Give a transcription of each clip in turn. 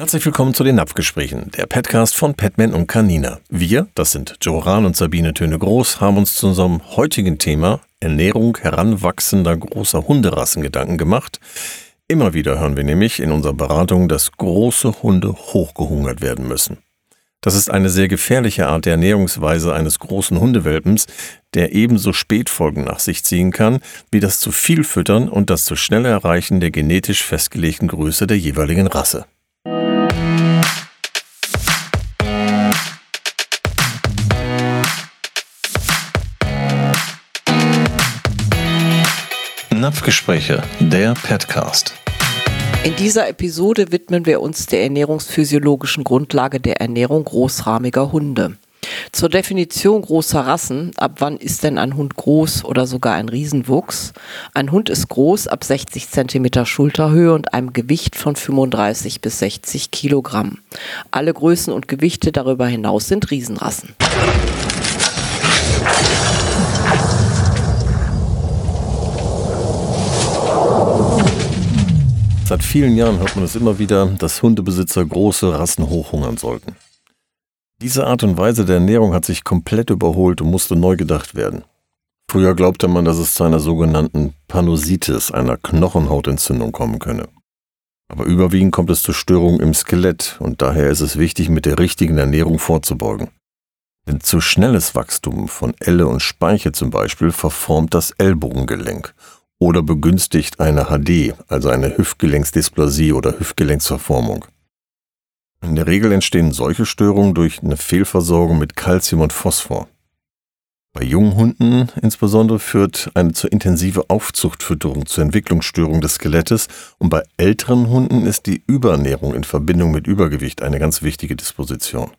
Herzlich willkommen zu den Napfgesprächen, der Podcast von Petman und Canina. Wir, das sind Joran und Sabine Töne-Groß, haben uns zu unserem heutigen Thema Ernährung heranwachsender großer Hunderassen Gedanken gemacht. Immer wieder hören wir nämlich in unserer Beratung, dass große Hunde hochgehungert werden müssen. Das ist eine sehr gefährliche Art der Ernährungsweise eines großen Hundewelpens, der ebenso Spätfolgen nach sich ziehen kann, wie das zu viel Füttern und das zu schnelle Erreichen der genetisch festgelegten Größe der jeweiligen Rasse. Napfgespräche, der Petcast. In dieser Episode widmen wir uns der ernährungsphysiologischen Grundlage der Ernährung großrahmiger Hunde. Zur Definition großer Rassen, ab wann ist denn ein Hund groß oder sogar ein Riesenwuchs? Ein Hund ist groß ab 60 cm Schulterhöhe und einem Gewicht von 35 bis 60 Kilogramm. Alle Größen und Gewichte darüber hinaus sind Riesenrassen. Seit vielen Jahren hört man es immer wieder, dass Hundebesitzer große Rassen hochhungern sollten. Diese Art und Weise der Ernährung hat sich komplett überholt und musste neu gedacht werden. Früher glaubte man, dass es zu einer sogenannten Panositis, einer Knochenhautentzündung, kommen könne. Aber überwiegend kommt es zu Störungen im Skelett und daher ist es wichtig, mit der richtigen Ernährung vorzubeugen. Denn zu schnelles Wachstum von Elle und Speiche zum Beispiel verformt das Ellbogengelenk. Oder begünstigt eine HD, also eine Hüftgelenksdysplasie oder Hüftgelenksverformung. In der Regel entstehen solche Störungen durch eine Fehlversorgung mit Kalzium und Phosphor. Bei jungen Hunden insbesondere führt eine zu intensive Aufzuchtfütterung zur Entwicklungsstörung des Skelettes und bei älteren Hunden ist die Überernährung in Verbindung mit Übergewicht eine ganz wichtige Disposition.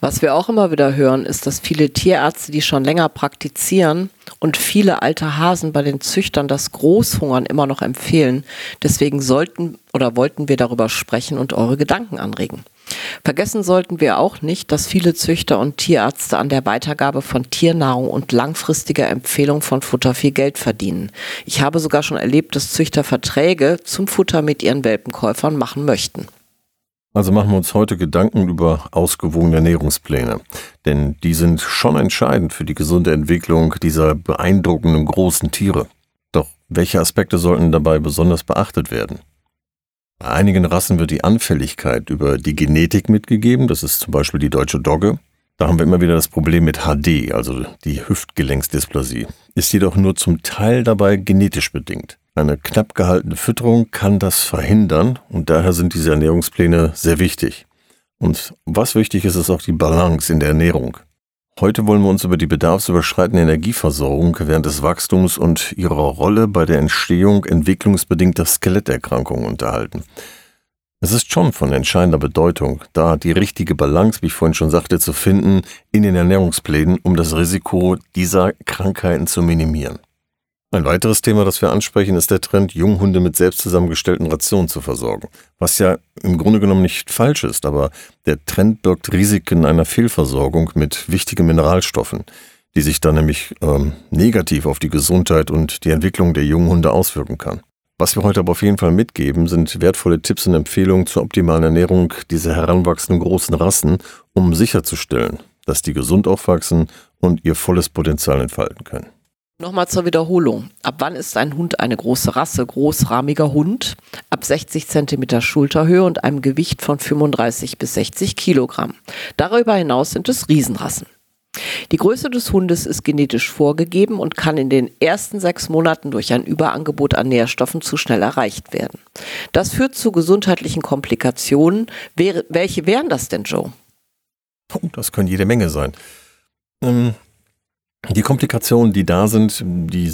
Was wir auch immer wieder hören, ist, dass viele Tierärzte, die schon länger praktizieren und viele alte Hasen bei den Züchtern das Großhungern immer noch empfehlen. Deswegen sollten oder wollten wir darüber sprechen und eure Gedanken anregen. Vergessen sollten wir auch nicht, dass viele Züchter und Tierärzte an der Weitergabe von Tiernahrung und langfristiger Empfehlung von Futter viel Geld verdienen. Ich habe sogar schon erlebt, dass Züchter Verträge zum Futter mit ihren Welpenkäufern machen möchten. Also machen wir uns heute Gedanken über ausgewogene Ernährungspläne, denn die sind schon entscheidend für die gesunde Entwicklung dieser beeindruckenden großen Tiere. Doch welche Aspekte sollten dabei besonders beachtet werden? Bei einigen Rassen wird die Anfälligkeit über die Genetik mitgegeben, das ist zum Beispiel die Deutsche Dogge. Da haben wir immer wieder das Problem mit HD, also die Hüftgelenksdysplasie, ist jedoch nur zum Teil dabei genetisch bedingt. Eine knapp gehaltene Fütterung kann das verhindern und daher sind diese Ernährungspläne sehr wichtig. Und was wichtig ist, ist auch die Balance in der Ernährung. Heute wollen wir uns über die bedarfsüberschreitende Energieversorgung während des Wachstums und ihrer Rolle bei der Entstehung entwicklungsbedingter Skeletterkrankungen unterhalten. Es ist schon von entscheidender Bedeutung, da die richtige Balance, wie ich vorhin schon sagte, zu finden in den Ernährungsplänen, um das Risiko dieser Krankheiten zu minimieren. Ein weiteres Thema, das wir ansprechen, ist der Trend, Junghunde mit selbst zusammengestellten Rationen zu versorgen. Was ja im Grunde genommen nicht falsch ist, aber der Trend birgt Risiken einer Fehlversorgung mit wichtigen Mineralstoffen, die sich dann nämlich negativ auf die Gesundheit und die Entwicklung der jungen Hunde auswirken kann. Was wir heute aber auf jeden Fall mitgeben, sind wertvolle Tipps und Empfehlungen zur optimalen Ernährung dieser heranwachsenden großen Rassen, um sicherzustellen, dass die gesund aufwachsen und ihr volles Potenzial entfalten können. Nochmal zur Wiederholung. Ab wann ist ein Hund eine große Rasse? Großrahmiger Hund ab 60 cm Schulterhöhe und einem Gewicht von 35 bis 60 Kilogramm. Darüber hinaus sind es Riesenrassen. Die Größe des Hundes ist genetisch vorgegeben und kann in den ersten 6 Monaten durch ein Überangebot an Nährstoffen zu schnell erreicht werden. Das führt zu gesundheitlichen Komplikationen. Welche wären das denn, Joe? Oh, das können jede Menge sein. Die Komplikationen, die da sind, die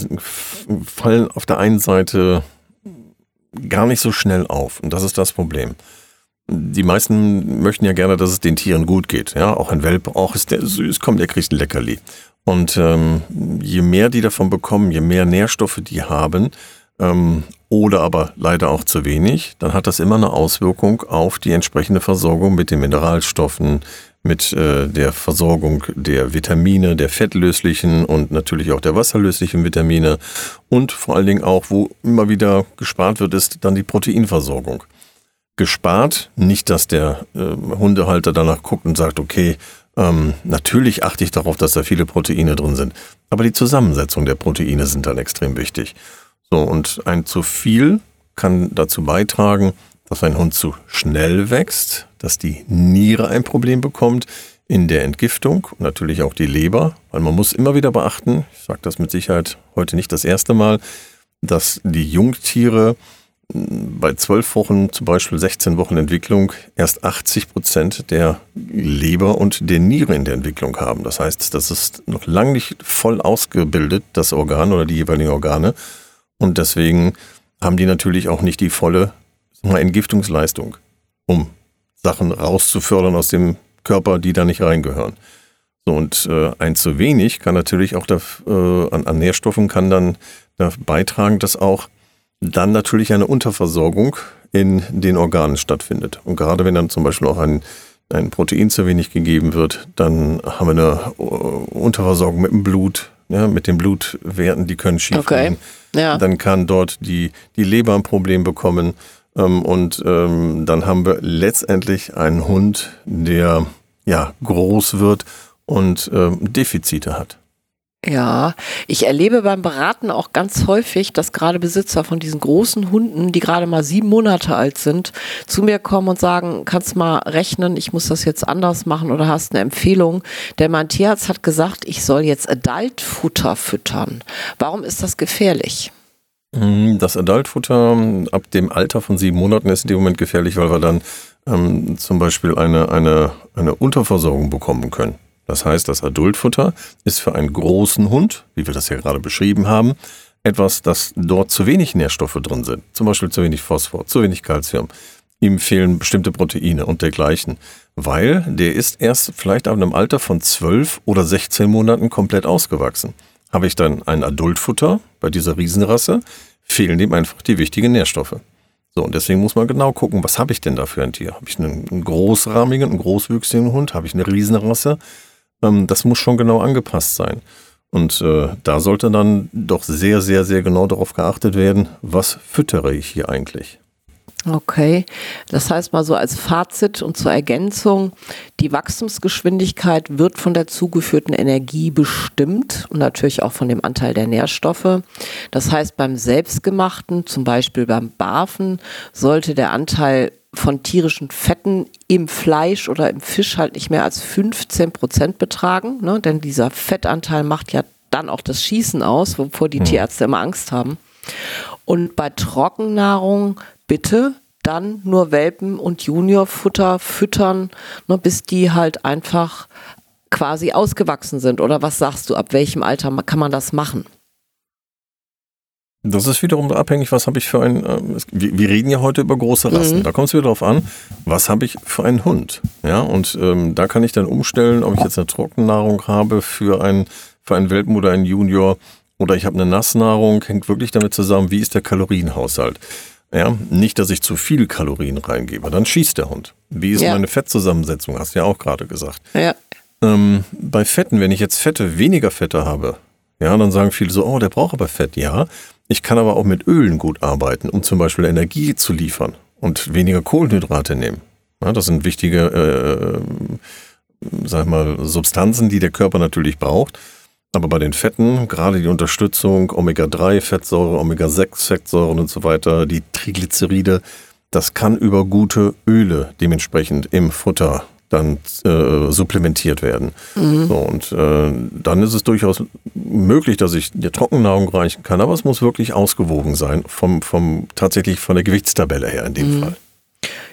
fallen auf der einen Seite gar nicht so schnell auf. Und das ist das Problem. Die meisten möchten ja gerne, dass es den Tieren gut geht. Ja, auch ein Welpe, auch ist der süß, komm, der kriegt ein Leckerli. Und je mehr die davon bekommen, je mehr Nährstoffe die haben, oder aber leider auch zu wenig, dann hat das immer eine Auswirkung auf die entsprechende Versorgung mit den Mineralstoffen, mit der Versorgung der Vitamine, der fettlöslichen und natürlich auch der wasserlöslichen Vitamine und vor allen Dingen auch, wo immer wieder gespart wird, ist dann die Proteinversorgung. gespart. Nicht, dass der Hundehalter danach guckt und sagt, okay, natürlich achte ich darauf, dass da viele Proteine drin sind. Aber die Zusammensetzung der Proteine sind dann extrem wichtig. So, und ein zu viel kann dazu beitragen, dass ein Hund zu schnell wächst, dass die Niere ein Problem bekommt in der Entgiftung und natürlich auch die Leber, weil man muss immer wieder beachten, ich sage das mit Sicherheit heute nicht das erste Mal, dass die Jungtiere bei 12 Wochen, zum Beispiel 16 Wochen Entwicklung, erst 80% der Leber und der Niere in der Entwicklung haben. Das heißt, das ist noch lange nicht voll ausgebildet, das Organ oder die jeweiligen Organe. Und deswegen haben die natürlich auch nicht die volle Entgiftungsleistung, um Sachen rauszufördern aus dem Körper, die da nicht reingehören. So, und ein zu wenig kann natürlich auch an Nährstoffen kann dann beitragen, dass auch dann natürlich eine Unterversorgung in den Organen stattfindet. Und gerade wenn dann zum Beispiel auch ein Protein zu wenig gegeben wird, dann haben wir eine Unterversorgung mit dem Blut, ja, mit den Blutwerten, die können schief gehen. Okay. Ja. Dann kann dort die Leber ein Problem bekommen. Dann haben wir letztendlich einen Hund, der ja groß wird und Defizite hat. Ja, ich erlebe beim Beraten auch ganz häufig, dass gerade Besitzer von diesen großen Hunden, die gerade mal 7 Monate alt sind, zu mir kommen und sagen, kannst mal rechnen, ich muss das jetzt anders machen oder hast eine Empfehlung. Denn mein Tierarzt hat gesagt, ich soll jetzt Adult-Futter füttern. Warum ist das gefährlich? Das Adult-Futter ab dem Alter von 7 Monaten ist in dem Moment gefährlich, weil wir dann zum Beispiel eine Unterversorgung bekommen können. Das heißt, das Adultfutter ist für einen großen Hund, wie wir das ja gerade beschrieben haben, etwas, das dort zu wenig Nährstoffe drin sind. Zum Beispiel zu wenig Phosphor, zu wenig Kalzium. Ihm fehlen bestimmte Proteine und dergleichen. Weil der ist erst vielleicht ab einem Alter von 12 oder 16 Monaten komplett ausgewachsen. Habe ich dann ein Adultfutter bei dieser Riesenrasse, fehlen dem einfach die wichtigen Nährstoffe. So, und deswegen muss man genau gucken, was habe ich denn da für ein Tier? Habe ich einen großrahmigen, einen großwüchsigen Hund? Habe ich eine Riesenrasse? Das muss schon genau angepasst sein. Und da sollte dann doch sehr, sehr, sehr genau darauf geachtet werden, was füttere ich hier eigentlich. Okay, das heißt mal so als Fazit und zur Ergänzung, die Wachstumsgeschwindigkeit wird von der zugeführten Energie bestimmt und natürlich auch von dem Anteil der Nährstoffe. Das heißt, beim Selbstgemachten, zum Beispiel beim Barfen, sollte der Anteil von tierischen Fetten im Fleisch oder im Fisch halt nicht mehr als 15% betragen, ne? Denn dieser Fettanteil macht ja dann auch das Schießen aus, wovor die Tierärzte immer Angst haben. Und bei Trockennahrung bitte dann nur Welpen und Juniorfutter füttern, ne, bis die halt einfach quasi ausgewachsen sind. Oder was sagst du, ab welchem Alter kann man das machen? Das ist wiederum abhängig, was habe ich für einen, wir reden ja heute über große Rassen, da kommt es wieder drauf an, was habe ich für einen Hund, ja, und da kann ich dann umstellen, ob ich jetzt eine Trockennahrung habe für einen Welpen oder einen Junior oder ich habe eine Nassnahrung, hängt wirklich damit zusammen, wie ist der Kalorienhaushalt, ja, nicht, dass ich zu viel Kalorien reingebe, dann schießt der Hund, wie ist meine Fettzusammensetzung, hast du ja auch gerade gesagt, bei Fetten, wenn ich jetzt weniger Fette habe, ja, dann sagen viele so, oh, der braucht aber Fett, ja. Ich kann aber auch mit Ölen gut arbeiten, um zum Beispiel Energie zu liefern und weniger Kohlenhydrate nehmen. Ja, das sind wichtige, Substanzen, die der Körper natürlich braucht. Aber bei den Fetten, gerade die Unterstützung, Omega-3-Fettsäure, Omega-6-Fettsäuren und so weiter, die Triglyceride, das kann über gute Öle dementsprechend im Futter dann supplementiert werden. Mhm. So, und dann ist es durchaus möglich, dass ich der Trockennahrung reichen kann, aber es muss wirklich ausgewogen sein, tatsächlich von der Gewichtstabelle her in dem Fall.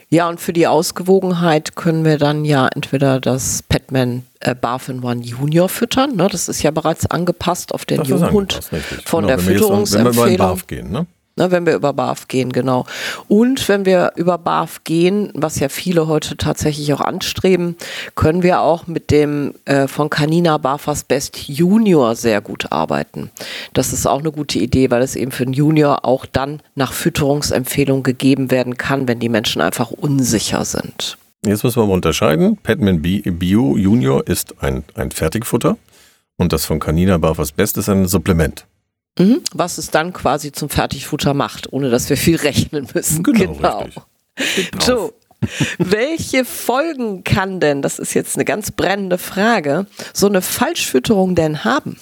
Ja, und für die Ausgewogenheit können wir dann ja entweder das Petman Barf-in-One Junior füttern, ne? Das ist ja bereits angepasst auf den Junghund von der Fütterungsempfehlung. Wenn wir über den Barf gehen, ne? Wenn wir über Barf gehen, genau. Und wenn wir über Barf gehen, was ja viele heute tatsächlich auch anstreben, können wir auch mit dem von Canina Barfer's Best Junior sehr gut arbeiten. Das ist auch eine gute Idee, weil es eben für den Junior auch dann nach Fütterungsempfehlung gegeben werden kann, wenn die Menschen einfach unsicher sind. Jetzt müssen wir mal unterscheiden. Petman Bio Junior ist ein Fertigfutter und das von Canina Barfer's Best ist ein Supplement. Was es dann quasi zum Fertigfutter macht, ohne dass wir viel rechnen müssen. Genau. So, welche Folgen kann denn, das ist jetzt eine ganz brennende Frage, so eine Falschfütterung denn haben?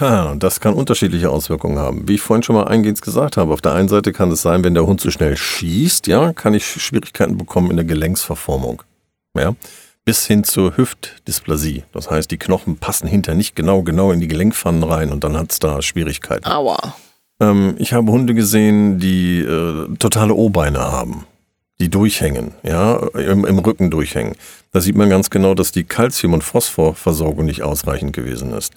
Ja, das kann unterschiedliche Auswirkungen haben. Wie ich vorhin schon mal eingehend gesagt habe, auf der einen Seite kann es sein, wenn der Hund zu schnell schießt, ja, kann ich Schwierigkeiten bekommen in der Gelenksverformung. Ja, bis hin zur Hüftdysplasie. Das heißt, die Knochen passen hinter nicht genau in die Gelenkpfannen rein und dann hat es da Schwierigkeiten. Aua. Ich habe Hunde gesehen, die totale O-Beine haben, die durchhängen, ja, im Rücken durchhängen. Da sieht man ganz genau, dass die Kalzium- und Phosphorversorgung nicht ausreichend gewesen ist.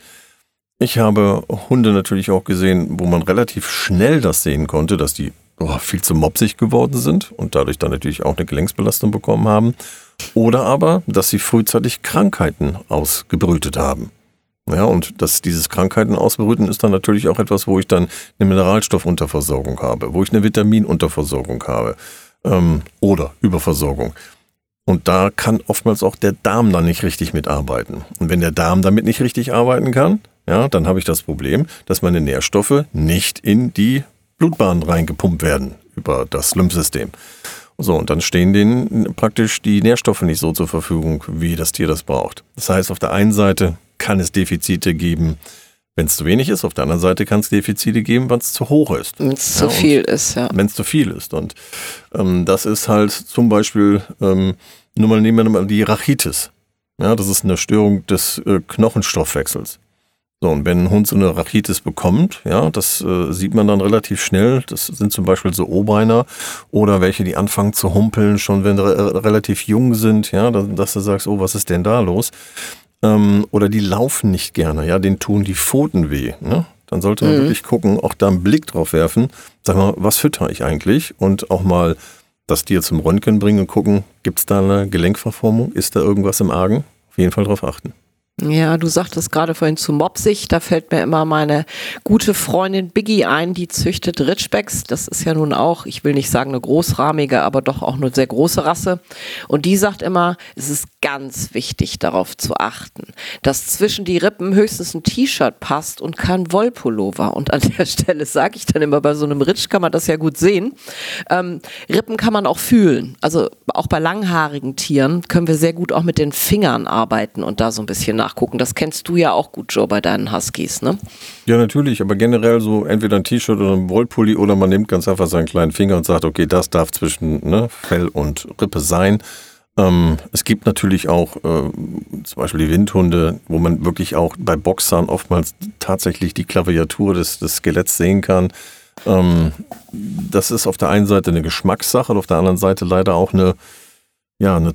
Ich habe Hunde natürlich auch gesehen, wo man relativ schnell das sehen konnte, dass die viel zu mopsig geworden sind und dadurch dann natürlich auch eine Gelenksbelastung bekommen haben. Oder aber, dass sie frühzeitig Krankheiten ausgebrütet haben. Ja, und dass dieses Krankheiten ausbrüten ist dann natürlich auch etwas, wo ich dann eine Mineralstoffunterversorgung habe, wo ich eine Vitaminunterversorgung habe oder Überversorgung. Und da kann oftmals auch der Darm dann nicht richtig mitarbeiten. Und wenn der Darm damit nicht richtig arbeiten kann, ja, dann habe ich das Problem, dass meine Nährstoffe nicht in die Blutbahn reingepumpt werden über das Lymphsystem. So, und dann stehen denen praktisch die Nährstoffe nicht so zur Verfügung, wie das Tier das braucht. Das heißt, auf der einen Seite kann es Defizite geben, wenn es zu wenig ist. Auf der anderen Seite kann es Defizite geben, wenn es zu hoch ist. Wenn es zu viel ist, ja. Wenn es zu viel ist. Und das ist halt zum Beispiel, nehmen wir mal die Rachitis. Ja, das ist eine Störung des Knochenstoffwechsels. So, und wenn ein Hund so eine Rachitis bekommt, ja, das sieht man dann relativ schnell. Das sind zum Beispiel so O-Beiner oder welche, die anfangen zu humpeln, schon wenn relativ jung sind, ja, dass du sagst, oh, was ist denn da los? Oder die laufen nicht gerne, ja, denen tun die Pfoten weh, ne? Dann sollte man wirklich gucken, auch da einen Blick drauf werfen, sag mal, was fütter ich eigentlich? Und auch mal das Tier zum Röntgen bringen und gucken, gibt es da eine Gelenkverformung? Ist da irgendwas im Argen? Auf jeden Fall drauf achten. Ja, du sagtest gerade vorhin zu mopsig, da fällt mir immer meine gute Freundin Biggie ein, die züchtet Ridgebacks, das ist ja nun auch, ich will nicht sagen eine großrahmige, aber doch auch eine sehr große Rasse und die sagt immer, es ist ganz wichtig darauf zu achten, dass zwischen die Rippen höchstens ein T-Shirt passt und kein Wollpullover und an der Stelle sage ich dann immer, bei so einem Ridge kann man das ja gut sehen, Rippen kann man auch fühlen, also auch bei langhaarigen Tieren können wir sehr gut auch mit den Fingern arbeiten und da so ein bisschen nachgucken. Das kennst du ja auch gut, Joe, bei deinen Huskies, ne? Ja, natürlich, aber generell so entweder ein T-Shirt oder ein Wollpulli oder man nimmt ganz einfach seinen kleinen Finger und sagt, okay, das darf zwischen Fell und Rippe sein. Es gibt natürlich auch zum Beispiel die Windhunde, wo man wirklich auch bei Boxern oftmals tatsächlich die Klaviatur des Skeletts sehen kann. Das ist auf der einen Seite eine Geschmackssache und auf der anderen Seite leider auch eine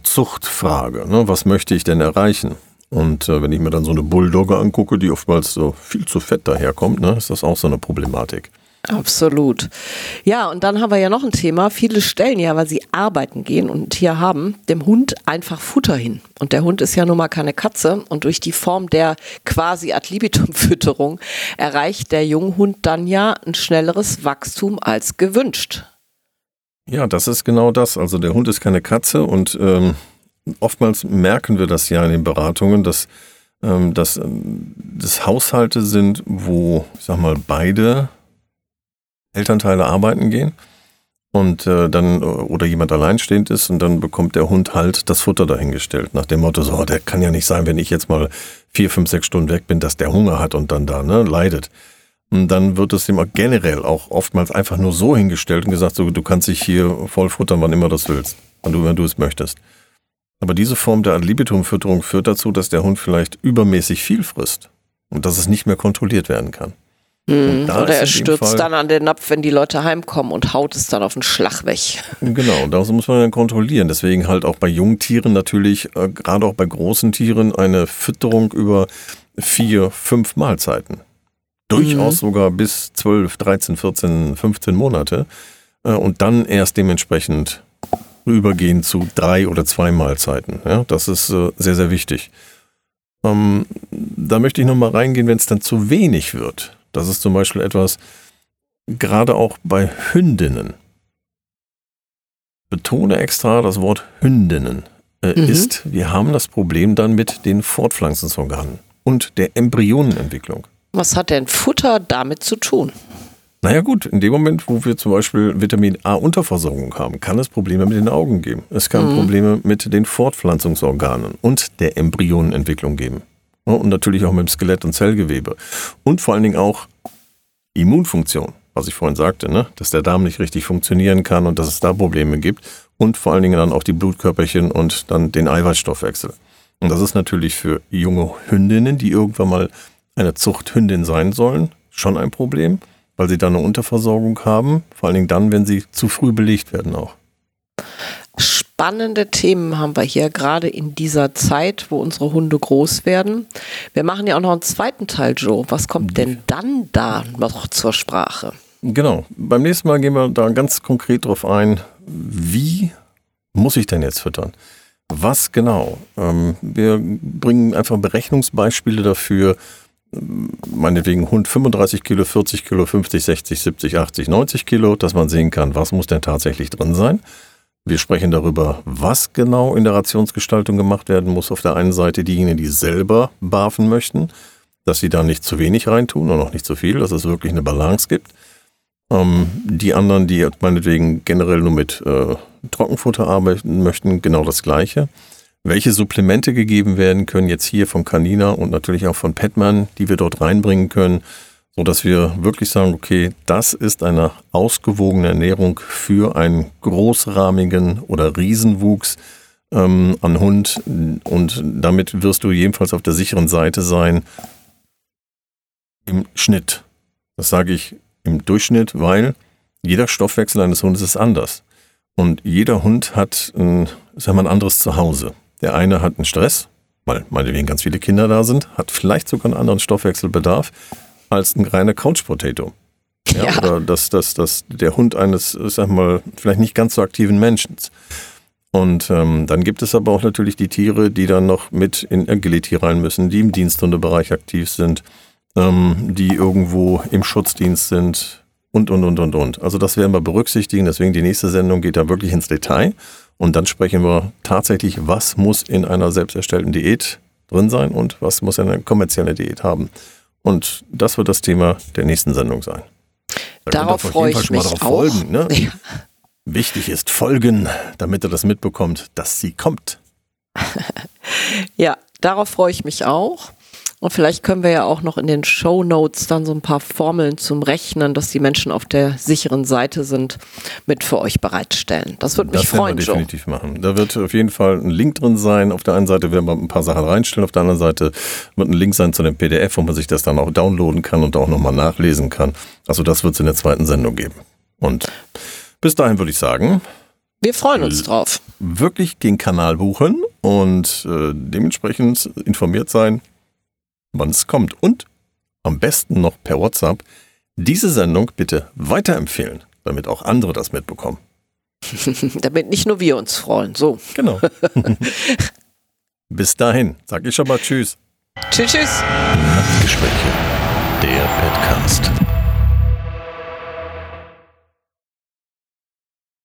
Zuchtfrage. Ne? Was möchte ich denn erreichen? Und wenn ich mir dann so eine Bulldogge angucke, die oftmals so viel zu fett daherkommt, ne, ist das auch so eine Problematik. Absolut. Ja, und dann haben wir ja noch ein Thema. Viele stellen ja, weil sie arbeiten gehen und ein Tier haben, dem Hund einfach Futter hin. Und der Hund ist ja nun mal keine Katze. Und durch die Form der quasi ad libitum-Fütterung erreicht der Junghund dann ja ein schnelleres Wachstum als gewünscht. Ja, das ist genau das. Also der Hund ist keine Katze und oftmals merken wir das ja in den Beratungen, dass das Haushalte sind, wo, ich sag mal, beide Elternteile arbeiten gehen und dann oder jemand alleinstehend ist und dann bekommt der Hund halt das Futter dahingestellt. Nach dem Motto, so, der kann ja nicht sein, wenn ich jetzt mal 4, 5, 6 Stunden weg bin, dass der Hunger hat und dann da leidet. Und dann wird es dem generell auch oftmals einfach nur so hingestellt und gesagt, so, du kannst dich hier voll futtern, wann immer das willst, wenn du es möchtest. Aber diese Form der Ad-Libitum-Fütterung führt dazu, dass der Hund vielleicht übermäßig viel frisst und dass es nicht mehr kontrolliert werden kann. Oder er stürzt dann an den Napf, wenn die Leute heimkommen und haut es dann auf den Schlag weg. Genau, das muss man dann kontrollieren. Deswegen halt auch bei Jungtieren natürlich, gerade auch bei großen Tieren, eine Fütterung über 4, 5 Mahlzeiten. Durchaus sogar bis 12, 13, 14, 15 Monate. Und dann erst dementsprechend übergehen zu 3 oder 2 Mahlzeiten. Ja, das ist sehr, sehr wichtig. Da möchte ich nochmal reingehen, wenn es dann zu wenig wird. Das ist zum Beispiel etwas, gerade auch bei Hündinnen. Betone extra das Wort Hündinnen ist, wir haben das Problem dann mit den Fortpflanzungsorganen und der Embryonenentwicklung. Was hat denn Futter damit zu tun? Naja gut, in dem Moment, wo wir zum Beispiel Vitamin-A-Unterversorgung haben, kann es Probleme mit den Augen geben. Es kann Probleme mit den Fortpflanzungsorganen und der Embryonenentwicklung geben. Und natürlich auch mit dem Skelett und Zellgewebe. Und vor allen Dingen auch Immunfunktion, was ich vorhin sagte, ne? Dass der Darm nicht richtig funktionieren kann und dass es da Probleme gibt. Und vor allen Dingen dann auch die Blutkörperchen und dann den Eiweißstoffwechsel. Und das ist natürlich für junge Hündinnen, die irgendwann mal eine Zuchthündin sein sollen, schon ein Problem, weil sie dann eine Unterversorgung haben. Vor allen Dingen dann, wenn sie zu früh belegt werden auch. Spannende Themen haben wir hier, gerade in dieser Zeit, wo unsere Hunde groß werden. Wir machen ja auch noch einen zweiten Teil, Joe. Was kommt denn dann da noch zur Sprache? Genau. Beim nächsten Mal gehen wir da ganz konkret drauf ein, wie muss ich denn jetzt füttern? Was genau? Wir bringen einfach Berechnungsbeispiele dafür, meinetwegen Hund 35 Kilo, 40 Kilo, 50, 60, 70, 80, 90 Kilo, dass man sehen kann, was muss denn tatsächlich drin sein. Wir sprechen darüber, was genau in der Rationsgestaltung gemacht werden muss. Auf der einen Seite diejenigen, die selber barfen möchten, dass sie da nicht zu wenig reintun und auch nicht zu viel, dass es wirklich eine Balance gibt. Die anderen, die meinetwegen generell nur mit Trockenfutter arbeiten möchten, genau das Gleiche. Welche Supplemente gegeben werden können, jetzt hier von Canina und natürlich auch von Petman, die wir dort reinbringen können, sodass wir wirklich sagen, okay, das ist eine ausgewogene Ernährung für einen großrahmigen oder Riesenwuchs an Hund. Und damit wirst du jedenfalls auf der sicheren Seite sein im Schnitt. Das sage ich im Durchschnitt, weil jeder Stoffwechsel eines Hundes ist anders. Und jeder Hund hat ein anderes Zuhause. Der eine hat einen Stress, weil meinetwegen ganz viele Kinder da sind, hat vielleicht sogar einen anderen Stoffwechselbedarf als ein reiner Couch-Potato. Ja. Oder dass der Hund eines, vielleicht nicht ganz so aktiven Menschen. Und dann gibt es aber auch natürlich die Tiere, die dann noch mit in Agility rein müssen, die im Diensthundebereich aktiv sind, die irgendwo im Schutzdienst sind und. Also das werden wir berücksichtigen, deswegen die nächste Sendung geht da wirklich ins Detail und dann sprechen wir tatsächlich, was muss in einer selbst erstellten Diät drin sein und was muss eine kommerzielle Diät haben. Und das wird das Thema der nächsten Sendung sein. Darauf freue ich mich auch. Folgen, ne? Ja. Wichtig ist folgen, damit ihr das mitbekommt, dass sie kommt. Ja, darauf freue ich mich auch. Und vielleicht können wir ja auch noch in den Shownotes dann so ein paar Formeln zum Rechnen, dass die Menschen auf der sicheren Seite sind, mit für euch bereitstellen. Das würde mich freuen, Joe. Das werden wir definitiv machen. Da wird auf jeden Fall ein Link drin sein. Auf der einen Seite werden wir ein paar Sachen reinstellen. Auf der anderen Seite wird ein Link sein zu dem PDF, wo man sich das dann auch downloaden kann und auch nochmal nachlesen kann. Also das wird es in der zweiten Sendung geben. Und bis dahin würde ich sagen, wir freuen uns drauf. Wirklich den Kanal buchen und dementsprechend informiert sein, wann es kommt. Und am besten noch per WhatsApp diese Sendung bitte weiterempfehlen, damit auch andere das mitbekommen. Damit nicht nur wir uns freuen. So. Genau. Bis dahin sage ich schon mal Tschüss. Tschüss. Napfgespräche, der Podcast.